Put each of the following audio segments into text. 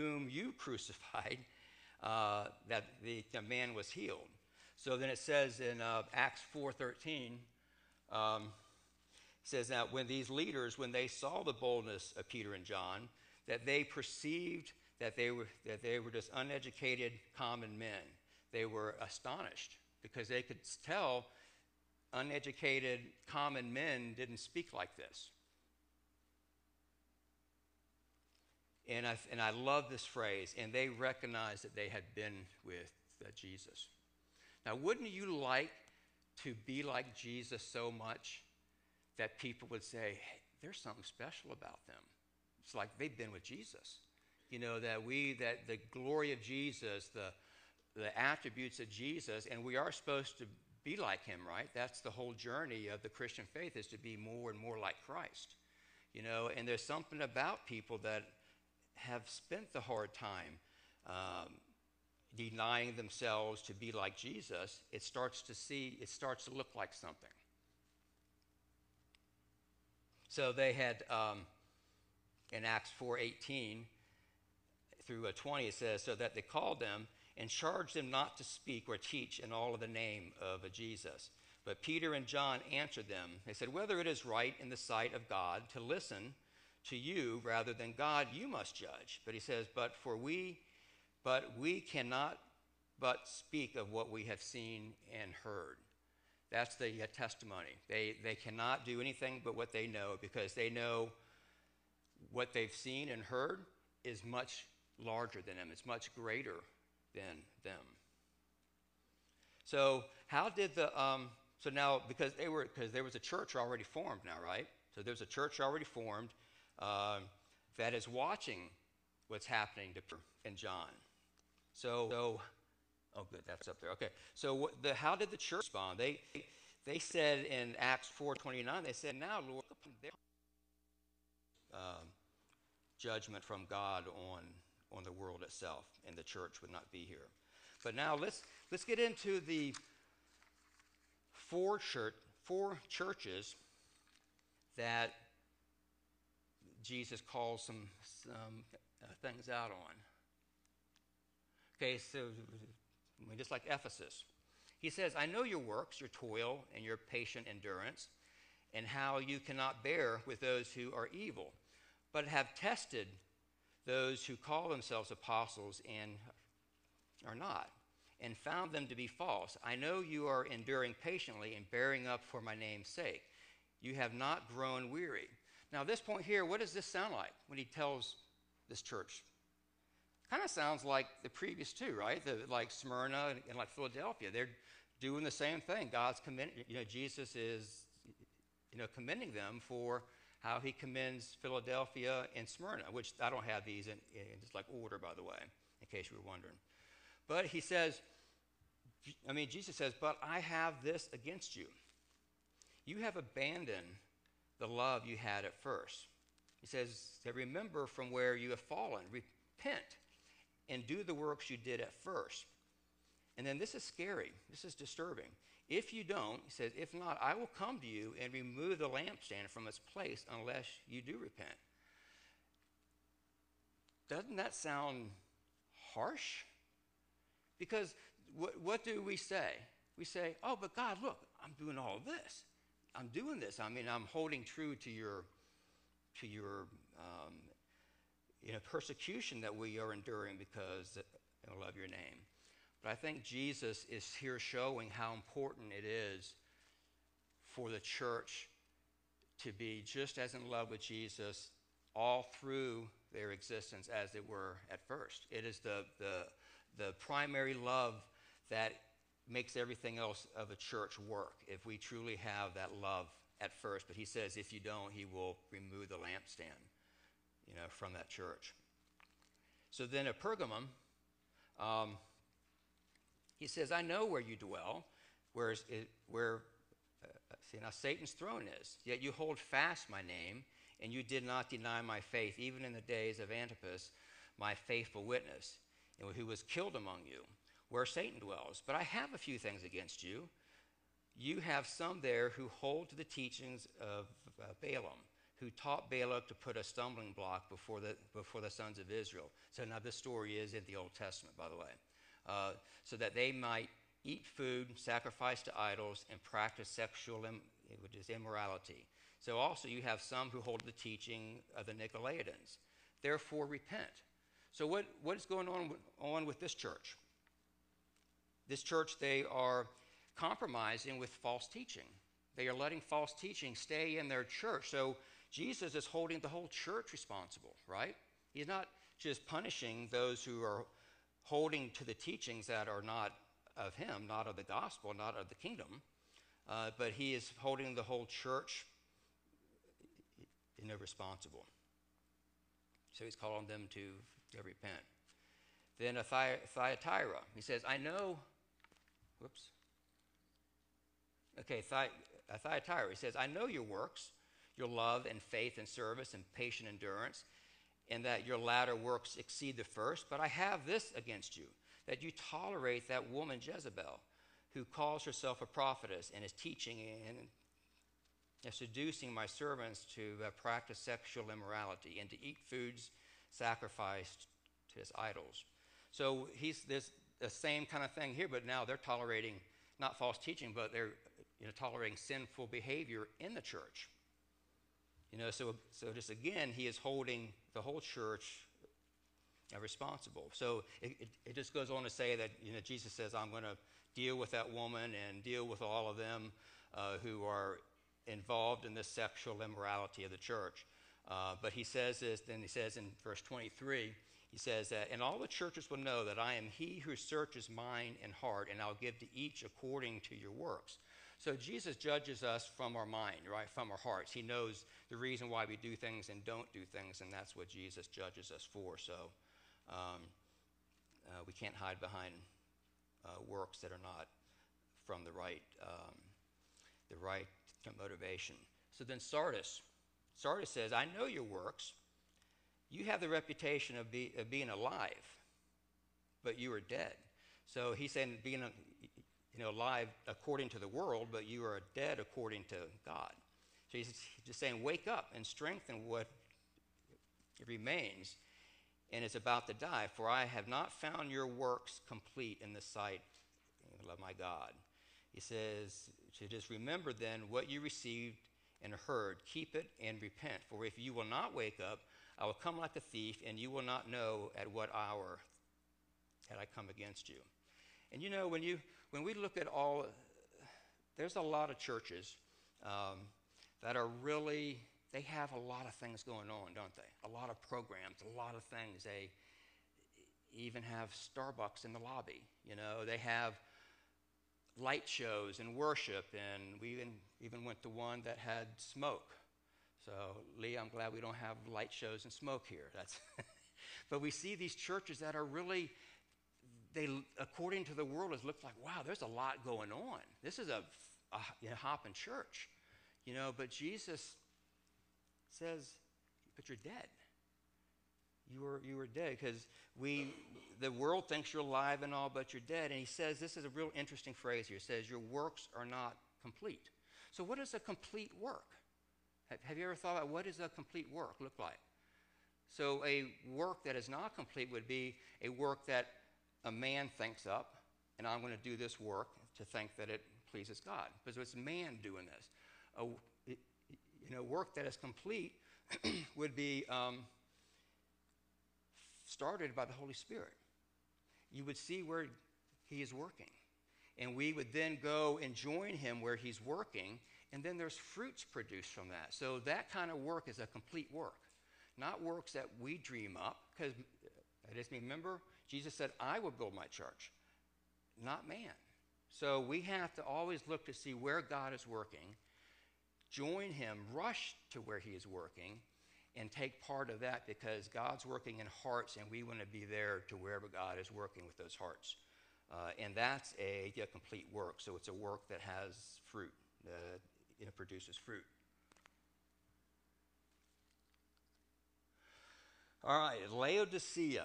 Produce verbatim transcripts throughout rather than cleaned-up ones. whom you crucified, uh, that the, the man was healed. So then it says in uh, Acts four thirteen, um, it says that when these leaders, when they saw the boldness of Peter and John, that they perceived that they were, that they were just uneducated common men. They were astonished because they could tell uneducated common men didn't speak like this. And I, and I love this phrase, and they recognized that they had been with uh, Jesus. Now, wouldn't you like to be like Jesus so much that people would say, hey, there's something special about them? It's like they've been with Jesus. You know, that we, that the glory of Jesus, the, the attributes of Jesus, and we are supposed to be like him, right? That's the whole journey of the Christian faith, is to be more and more like Christ. You know, and there's something about people that have spent the hard time um, denying themselves to be like Jesus. It starts to see, it starts to look like something. So they had, um, in Acts four eighteen through twenty, it says, so that they called them and charged them not to speak or teach in all of the name of Jesus. But Peter and John answered them. They said, whether it is right in the sight of God to listen to you rather than God, you must judge. But he says, but for we, but we cannot but speak of what we have seen and heard. That's the uh, testimony. They, they cannot do anything but what they know, because they know what they've seen and heard is much larger than them. It's much greater than them. So how did the, um, so now, because they were, because there was a church already formed now, right? So there's a church already formed Uh, that is watching what's happening to Peter and John. So, so, oh good, that's up there. Okay, so the, how did the church respond? They they said in Acts four twenty-nine, they said, now, Lord, look upon their uh, judgment from God on, on the world itself, and the church would not be here. But now let's, let's get into the four, church, four churches that Jesus calls some, some uh, things out on. Okay, so just like Ephesus. He says, I know your works, your toil, and your patient endurance, and how you cannot bear with those who are evil, but have tested those who call themselves apostles and are not, and found them to be false. I know you are enduring patiently and bearing up for my name's sake. You have not grown weary. Now, this point here, what does this sound like when he tells this church? Kind of sounds like the previous two, right? The, like Smyrna and, and like Philadelphia. They're doing the same thing. God's commending, you know, Jesus is, you know, commending them for how he commends Philadelphia and Smyrna, which I don't have these in, in just like order, by the way, in case you were wondering. But he says, I mean, Jesus says, but I have this against you. You have abandoned the love you had at first. He says, remember from where you have fallen, repent, and do the works you did at first. And then this is scary. This is disturbing. If you don't, he says, if not, I will come to you and remove the lampstand from its place unless you do repent. Doesn't that sound harsh? Because what, what do we say? We say, oh, but God, look, I'm doing all of this. I'm doing this. I mean, I'm holding true to your, to your, um, you know, persecution that we are enduring because I love your name. But I think Jesus is here showing how important it is for the church to be just as in love with Jesus all through their existence as they were at first. It is the the the primary love that makes everything else of a church work, if we truly have that love at first. But he says, if you don't, he will remove the lampstand, you know, from that church. So then at Pergamum, um, he says, I know where you dwell, where, is it, where uh, see, now Satan's throne is, yet you hold fast my name, and you did not deny my faith, even in the days of Antipas, my faithful witness, and who was killed among you, where Satan dwells. But I have a few things against you. You have some there who hold to the teachings of uh, Balaam, who taught Balak to put a stumbling block before the, before the sons of Israel. So now this story is in the Old Testament, by the way. Uh, so that they might eat food, sacrifice to idols, and practice sexual im- which is immorality. So also you have some who hold the teaching of the Nicolaitans. Therefore, repent. So what, what is going on with, on with this church? This church, they are compromising with false teaching. They are letting false teaching stay in their church. So Jesus is holding the whole church responsible, right? He's not just punishing those who are holding to the teachings that are not of him, not of the gospel, not of the kingdom, uh, but he is holding the whole church, you know, responsible. So he's calling them to, to repent. Then a Thy- Thyatira, he says, I know, whoops. Okay, Thy- a Thyatira, he says, I know your works, your love and faith and service and patient endurance, and that your latter works exceed the first, but I have this against you, that you tolerate that woman Jezebel, who calls herself a prophetess and is teaching and seducing my servants to uh, practice sexual immorality and to eat foods sacrificed to his idols. So he's this the same kind of thing here, but now they're tolerating not false teaching, but they're you know, tolerating sinful behavior in the church. You know, so so just again, he is holding the whole church responsible. So it, it, it just goes on to say that you know Jesus says, I'm going to deal with that woman and deal with all of them uh, who are involved in the sexual immorality of the church. Uh, but he says this, then he says in verse twenty-three, he says that, and all the churches will know that I am he who searches mind and heart, and I'll give to each according to your works. So Jesus judges us from our mind, right, from our hearts. He knows the reason why we do things and don't do things, and that's what Jesus judges us for. So um, uh, we can't hide behind uh, works that are not from the right, um, the right motivation. So then Sardis, Sardis says, I know your works. You have the reputation of, be, of being alive, but you are dead. So he's saying being a, you know, alive according to the world, but you are dead according to God. So he's just saying, wake up and strengthen what remains and is about to die, for I have not found your works complete in the sight of my God. He says, to just remember then what you received and heard, keep it and repent, for if you will not wake up, I will come like a thief, and you will not know at what hour that I come against you. And you know, when you when we look at all, there's a lot of churches um, that are really, they have a lot of things going on, don't they? A lot of programs, a lot of things. They even have Starbucks in the lobby, you know. They have light shows and worship, and we even, even went to one that had smoke. So, Lee, I'm glad we don't have light shows and smoke here. That's but we see these churches that are really, they, according to the world, it looks like, wow, there's a lot going on. This is a, a you know, hopping church, you know. But Jesus says, but you're dead. You were you were dead, because we, the world thinks you're alive and all, but you're dead. And he says, this is a real interesting phrase here. He says, your works are not complete. So what is a complete work? Have you ever thought about what does a complete work look like? So a work that is not complete would be a work that a man thinks up, and I'm going to do this work to think that it pleases God, because it's man doing this. A you know, work that is complete would be um, started by the Holy Spirit. You would see where he is working, and we would then go and join him where he's working, and then there's fruits produced from that. So that kind of work is a complete work, not works that we dream up, because I just remember, Jesus said, I will build my church, not man. So we have to always look to see where God is working, join him, rush to where he is working, and take part of that, because God's working in hearts, and we want to be there to wherever God is working with those hearts. Uh, and that's a, a complete work. So it's a work that has fruit, uh, it produces fruit. All right, Laodicea.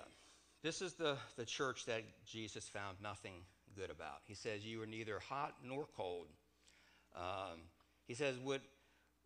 This is the, the church that Jesus found nothing good about. He says, you are neither hot nor cold. Um, he says, would,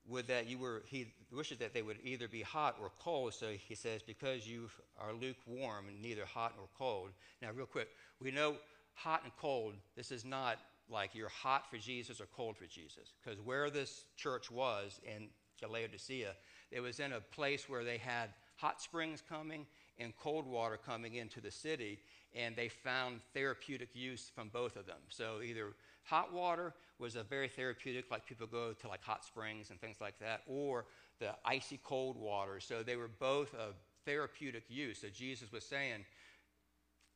would that you were, he wishes that they would either be hot or cold. So he says, because you are lukewarm, neither hot nor cold. Now, real quick, we know hot and cold, this is not like you're hot for Jesus or cold for Jesus. Because where this church was in Laodicea, it was in a place where they had hot springs coming and cold water coming into the city, and they found therapeutic use from both of them. So either hot water was a very therapeutic, like people go to like hot springs and things like that, or the icy cold water. So they were both of therapeutic use. So Jesus was saying,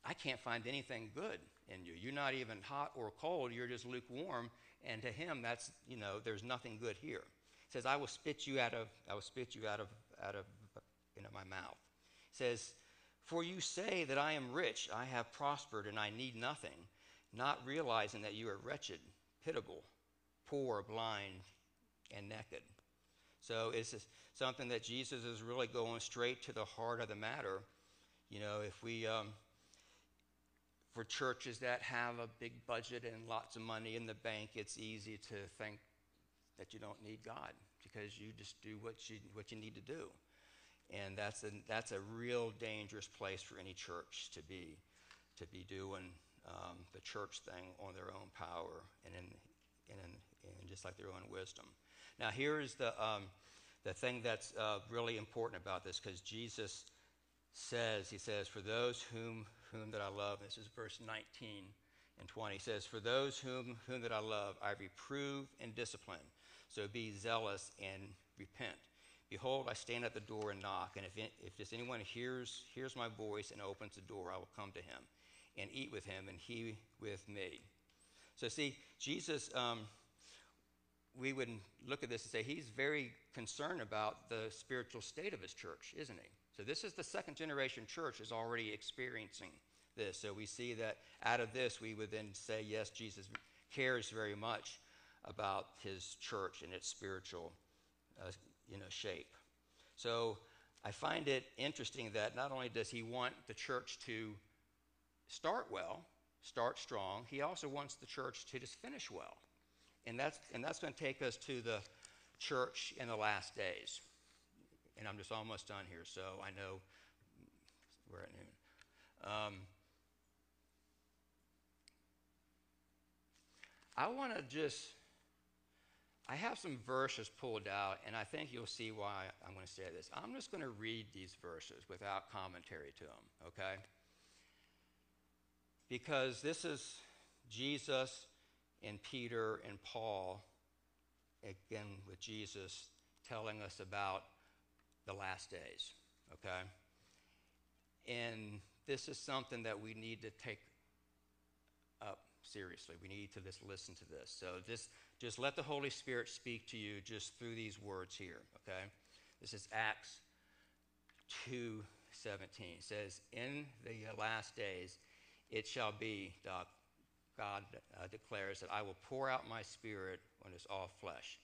I can't find anything good in you. You're not even hot or cold. You're just lukewarm. And to him, that's, you know, there's nothing good here. He says, I will spit you out of, I will spit you out of, out of, you know, my mouth. He says, for you say that I am rich, I have prospered, and I need nothing, not realizing that you are wretched, pitiable, poor, blind, and naked. So it's something that Jesus is really going straight to the heart of the matter. You know, if we, um, for churches that have a big budget and lots of money in the bank, it's easy to think that you don't need God because you just do what you, what you need to do. And that's a, that's a real dangerous place for any church to be, to be doing um, the church thing on their own power and in, and in, and just like their own wisdom. Now here is the um, the thing that's uh, really important about this, because Jesus says, he says, for those whom whom that I love, this is verse nineteen and twenty. He says, for those whom whom that I love, I reprove and discipline. So be zealous and repent. Behold, I stand at the door and knock, and if, if just anyone hears, hears my voice and opens the door, I will come to him and eat with him and he with me. So see, Jesus, um, we would look at this and say he's very concerned about the spiritual state of his church, isn't he? So this is the second generation church is already experiencing this. So we see that out of this, we would then say, yes, Jesus cares very much about his church and its spiritual uh, you know, shape. So I find it interesting that not only does he want the church to start well, start strong, he also wants the church to just finish well. And that's, and that's going to take us to the church in the last days. And I'm just almost done here, so I know we're at noon. Um, I want to just... I have some verses pulled out, and I think you'll see why I'm going to say this. I'm just going to read these verses without commentary to them, okay? Because this is Jesus and Peter and Paul, again with Jesus, telling us about the last days, okay? And this is something that we need to take up seriously. We need to just listen to this. So just, just let the Holy Spirit speak to you just through these words here, okay? This is Acts two seventeen. It says, in the last days it shall be, God uh, declares, that I will pour out my spirit on this all flesh.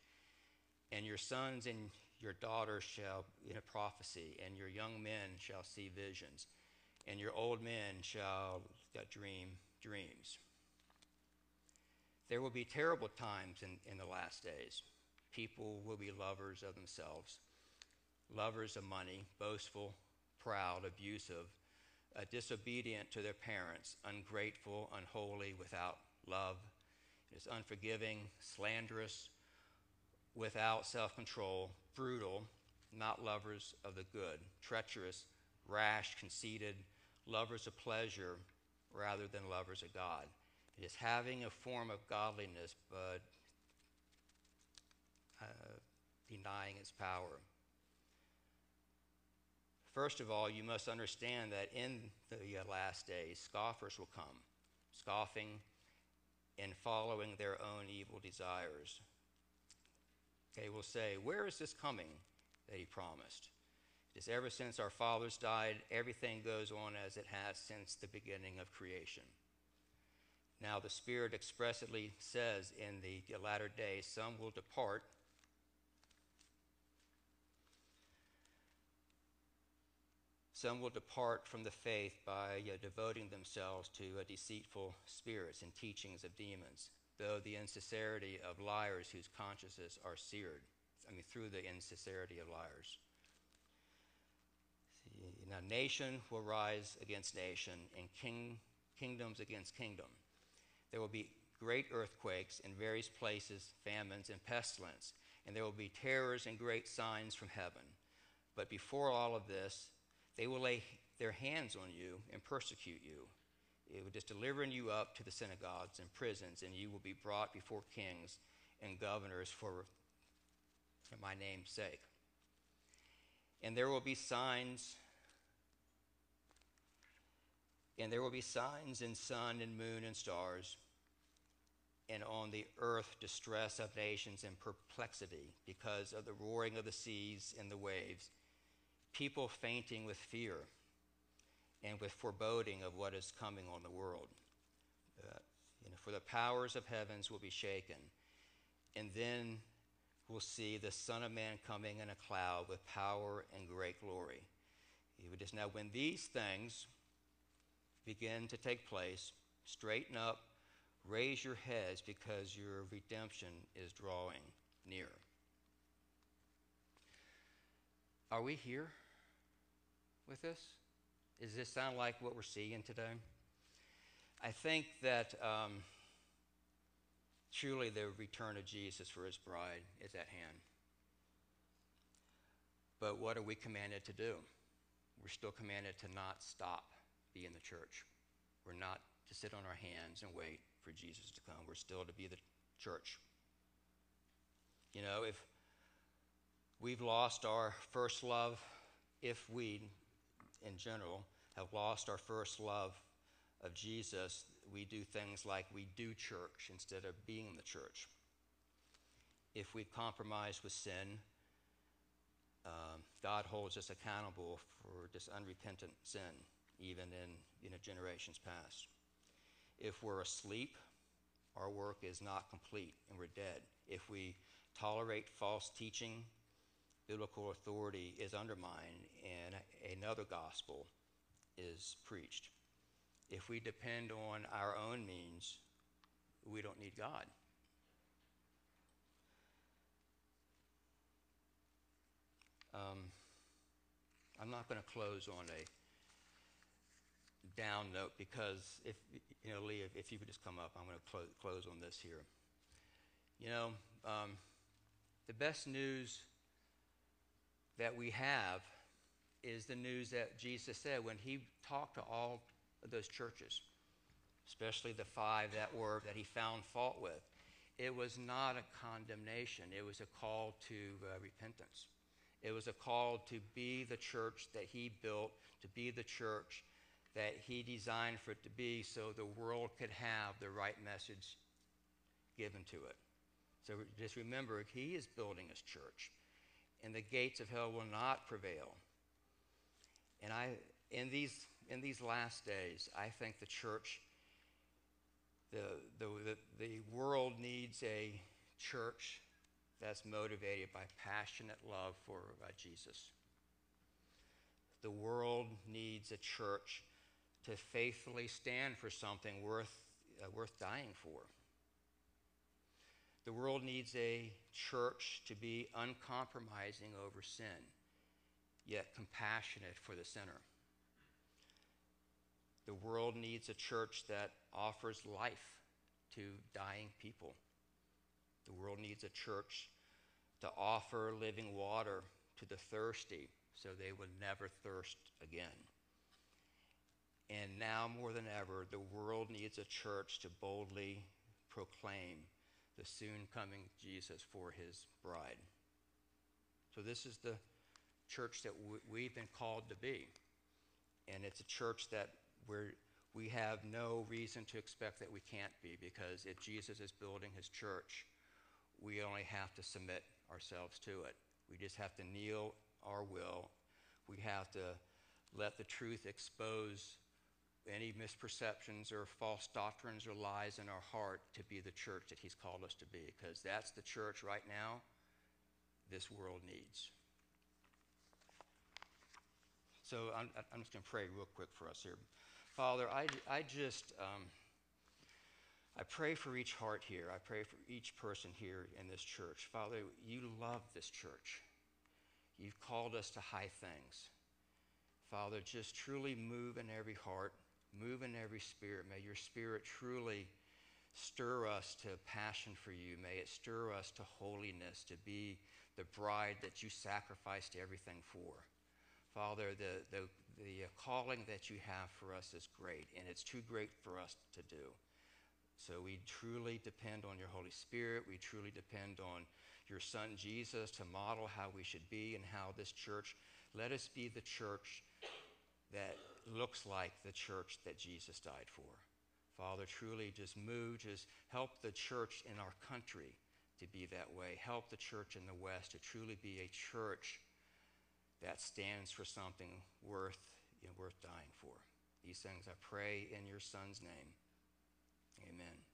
And your sons and your daughters shall you know, prophesy, and your young men shall see visions, and your old men shall dream dreams. There will be terrible times in, in the last days. People will be lovers of themselves, lovers of money, boastful, proud, abusive, uh, disobedient to their parents, ungrateful, unholy, without love, is unforgiving, slanderous, without self-control, brutal, not lovers of the good, treacherous, rash, conceited, lovers of pleasure rather than lovers of God. It is having a form of godliness, but uh, denying its power. First of all, you must understand that in the last days, scoffers will come, scoffing and following their own evil desires. They will say, where is this coming that he promised? It is ever since our fathers died, everything goes on as it has since the beginning of creation. Now the Spirit expressly says in the latter days, some will depart some will depart from the faith by you know, devoting themselves to uh, deceitful spirits and teachings of demons, though the insincerity of liars whose consciences are seared I mean, through the insincerity of liars. See, now, nation will rise against nation, and king, kingdoms against kingdom. There will be great earthquakes in various places, famines and pestilence, and there will be terrors and great signs from heaven. But before all of this, they will lay their hands on you and persecute you. It will just deliver you up to the synagogues and prisons, and you will be brought before kings and governors for my name's sake. And there will be signs, and there will be signs in sun and moon and stars, and on the earth distress of nations and perplexity because of the roaring of the seas and the waves, people fainting with fear and with foreboding of what is coming on the world. Uh, you know, for the powers of heavens will be shaken, and then we'll see the Son of Man coming in a cloud with power and great glory. He would just now, when these things begin to take place, straighten up, raise your heads, because your redemption is drawing near. Are we here with this? Does this sound like what we're seeing today? I think that um, truly the return of Jesus for his bride is at hand. But what are we commanded to do? We're still commanded to not stop being the church. We're not to sit on our hands and wait for Jesus to come. We're still to be the church. You know, if we've lost our first love, if we, in general, have lost our first love of Jesus, we do things like we do church instead of being the church. If we compromise with sin, um, God holds us accountable for this unrepentant sin, even in you know, generations past. If we're asleep, our work is not complete and we're dead. If we tolerate false teaching, biblical authority is undermined and another gospel is preached. If we depend on our own means, we don't need God. Um, I'm not going to close on a down note because if, you know, Lee, if, if you could just come up, I'm going to clo- close on this here. You know, um, the best news that we have is the news that Jesus said when he talked to all of those churches, especially the five that were that he found fault with. It was not a condemnation. It was a call to uh, repentance. It was a call to be the church that he built, to be the church that he designed for it to be, so the world could have the right message given to it. So just remember, he is building his church, and the gates of hell will not prevail. And I, in these in these last days, I think the church, the the the world needs a church that's motivated by passionate love for uh, Jesus. The world needs a church to faithfully stand for something worth uh, worth dying for. The world needs a church to be uncompromising over sin, yet compassionate for the sinner. The world needs a church that offers life to dying people. The world needs a church to offer living water to the thirsty so they would never thirst again. And now more than ever, the world needs a church to boldly proclaim the soon coming Jesus for his bride. So this is the church that w- we've been called to be. And it's a church that we're, we have no reason to expect that we can't be, because if Jesus is building his church, we only have to submit ourselves to it. We just have to kneel our will. We have to let the truth expose any misperceptions or false doctrines or lies in our heart to be the church that he's called us to be, because that's the church right now this world needs. So I'm, I'm just going to pray real quick for us here. Father, I, I just, um, I pray for each heart here. I pray for each person here in this church. Father, you love this church. You've called us to high things. Father, just truly move in every heart, move in every spirit. May your spirit truly stir us to passion for you. May it stir us to holiness, to be the bride that you sacrificed everything for. Father, the, the, the calling that you have for us is great, and it's too great for us to do. So we truly depend on your Holy Spirit. We truly depend on your Son, Jesus, to model how we should be and how this church, let us be the church that looks like the church that Jesus died for. Father, truly just move, just help the church in our country to be that way. Help the church in the West to truly be a church that stands for something worth, you know, worth dying for. These things I pray in your Son's name. Amen.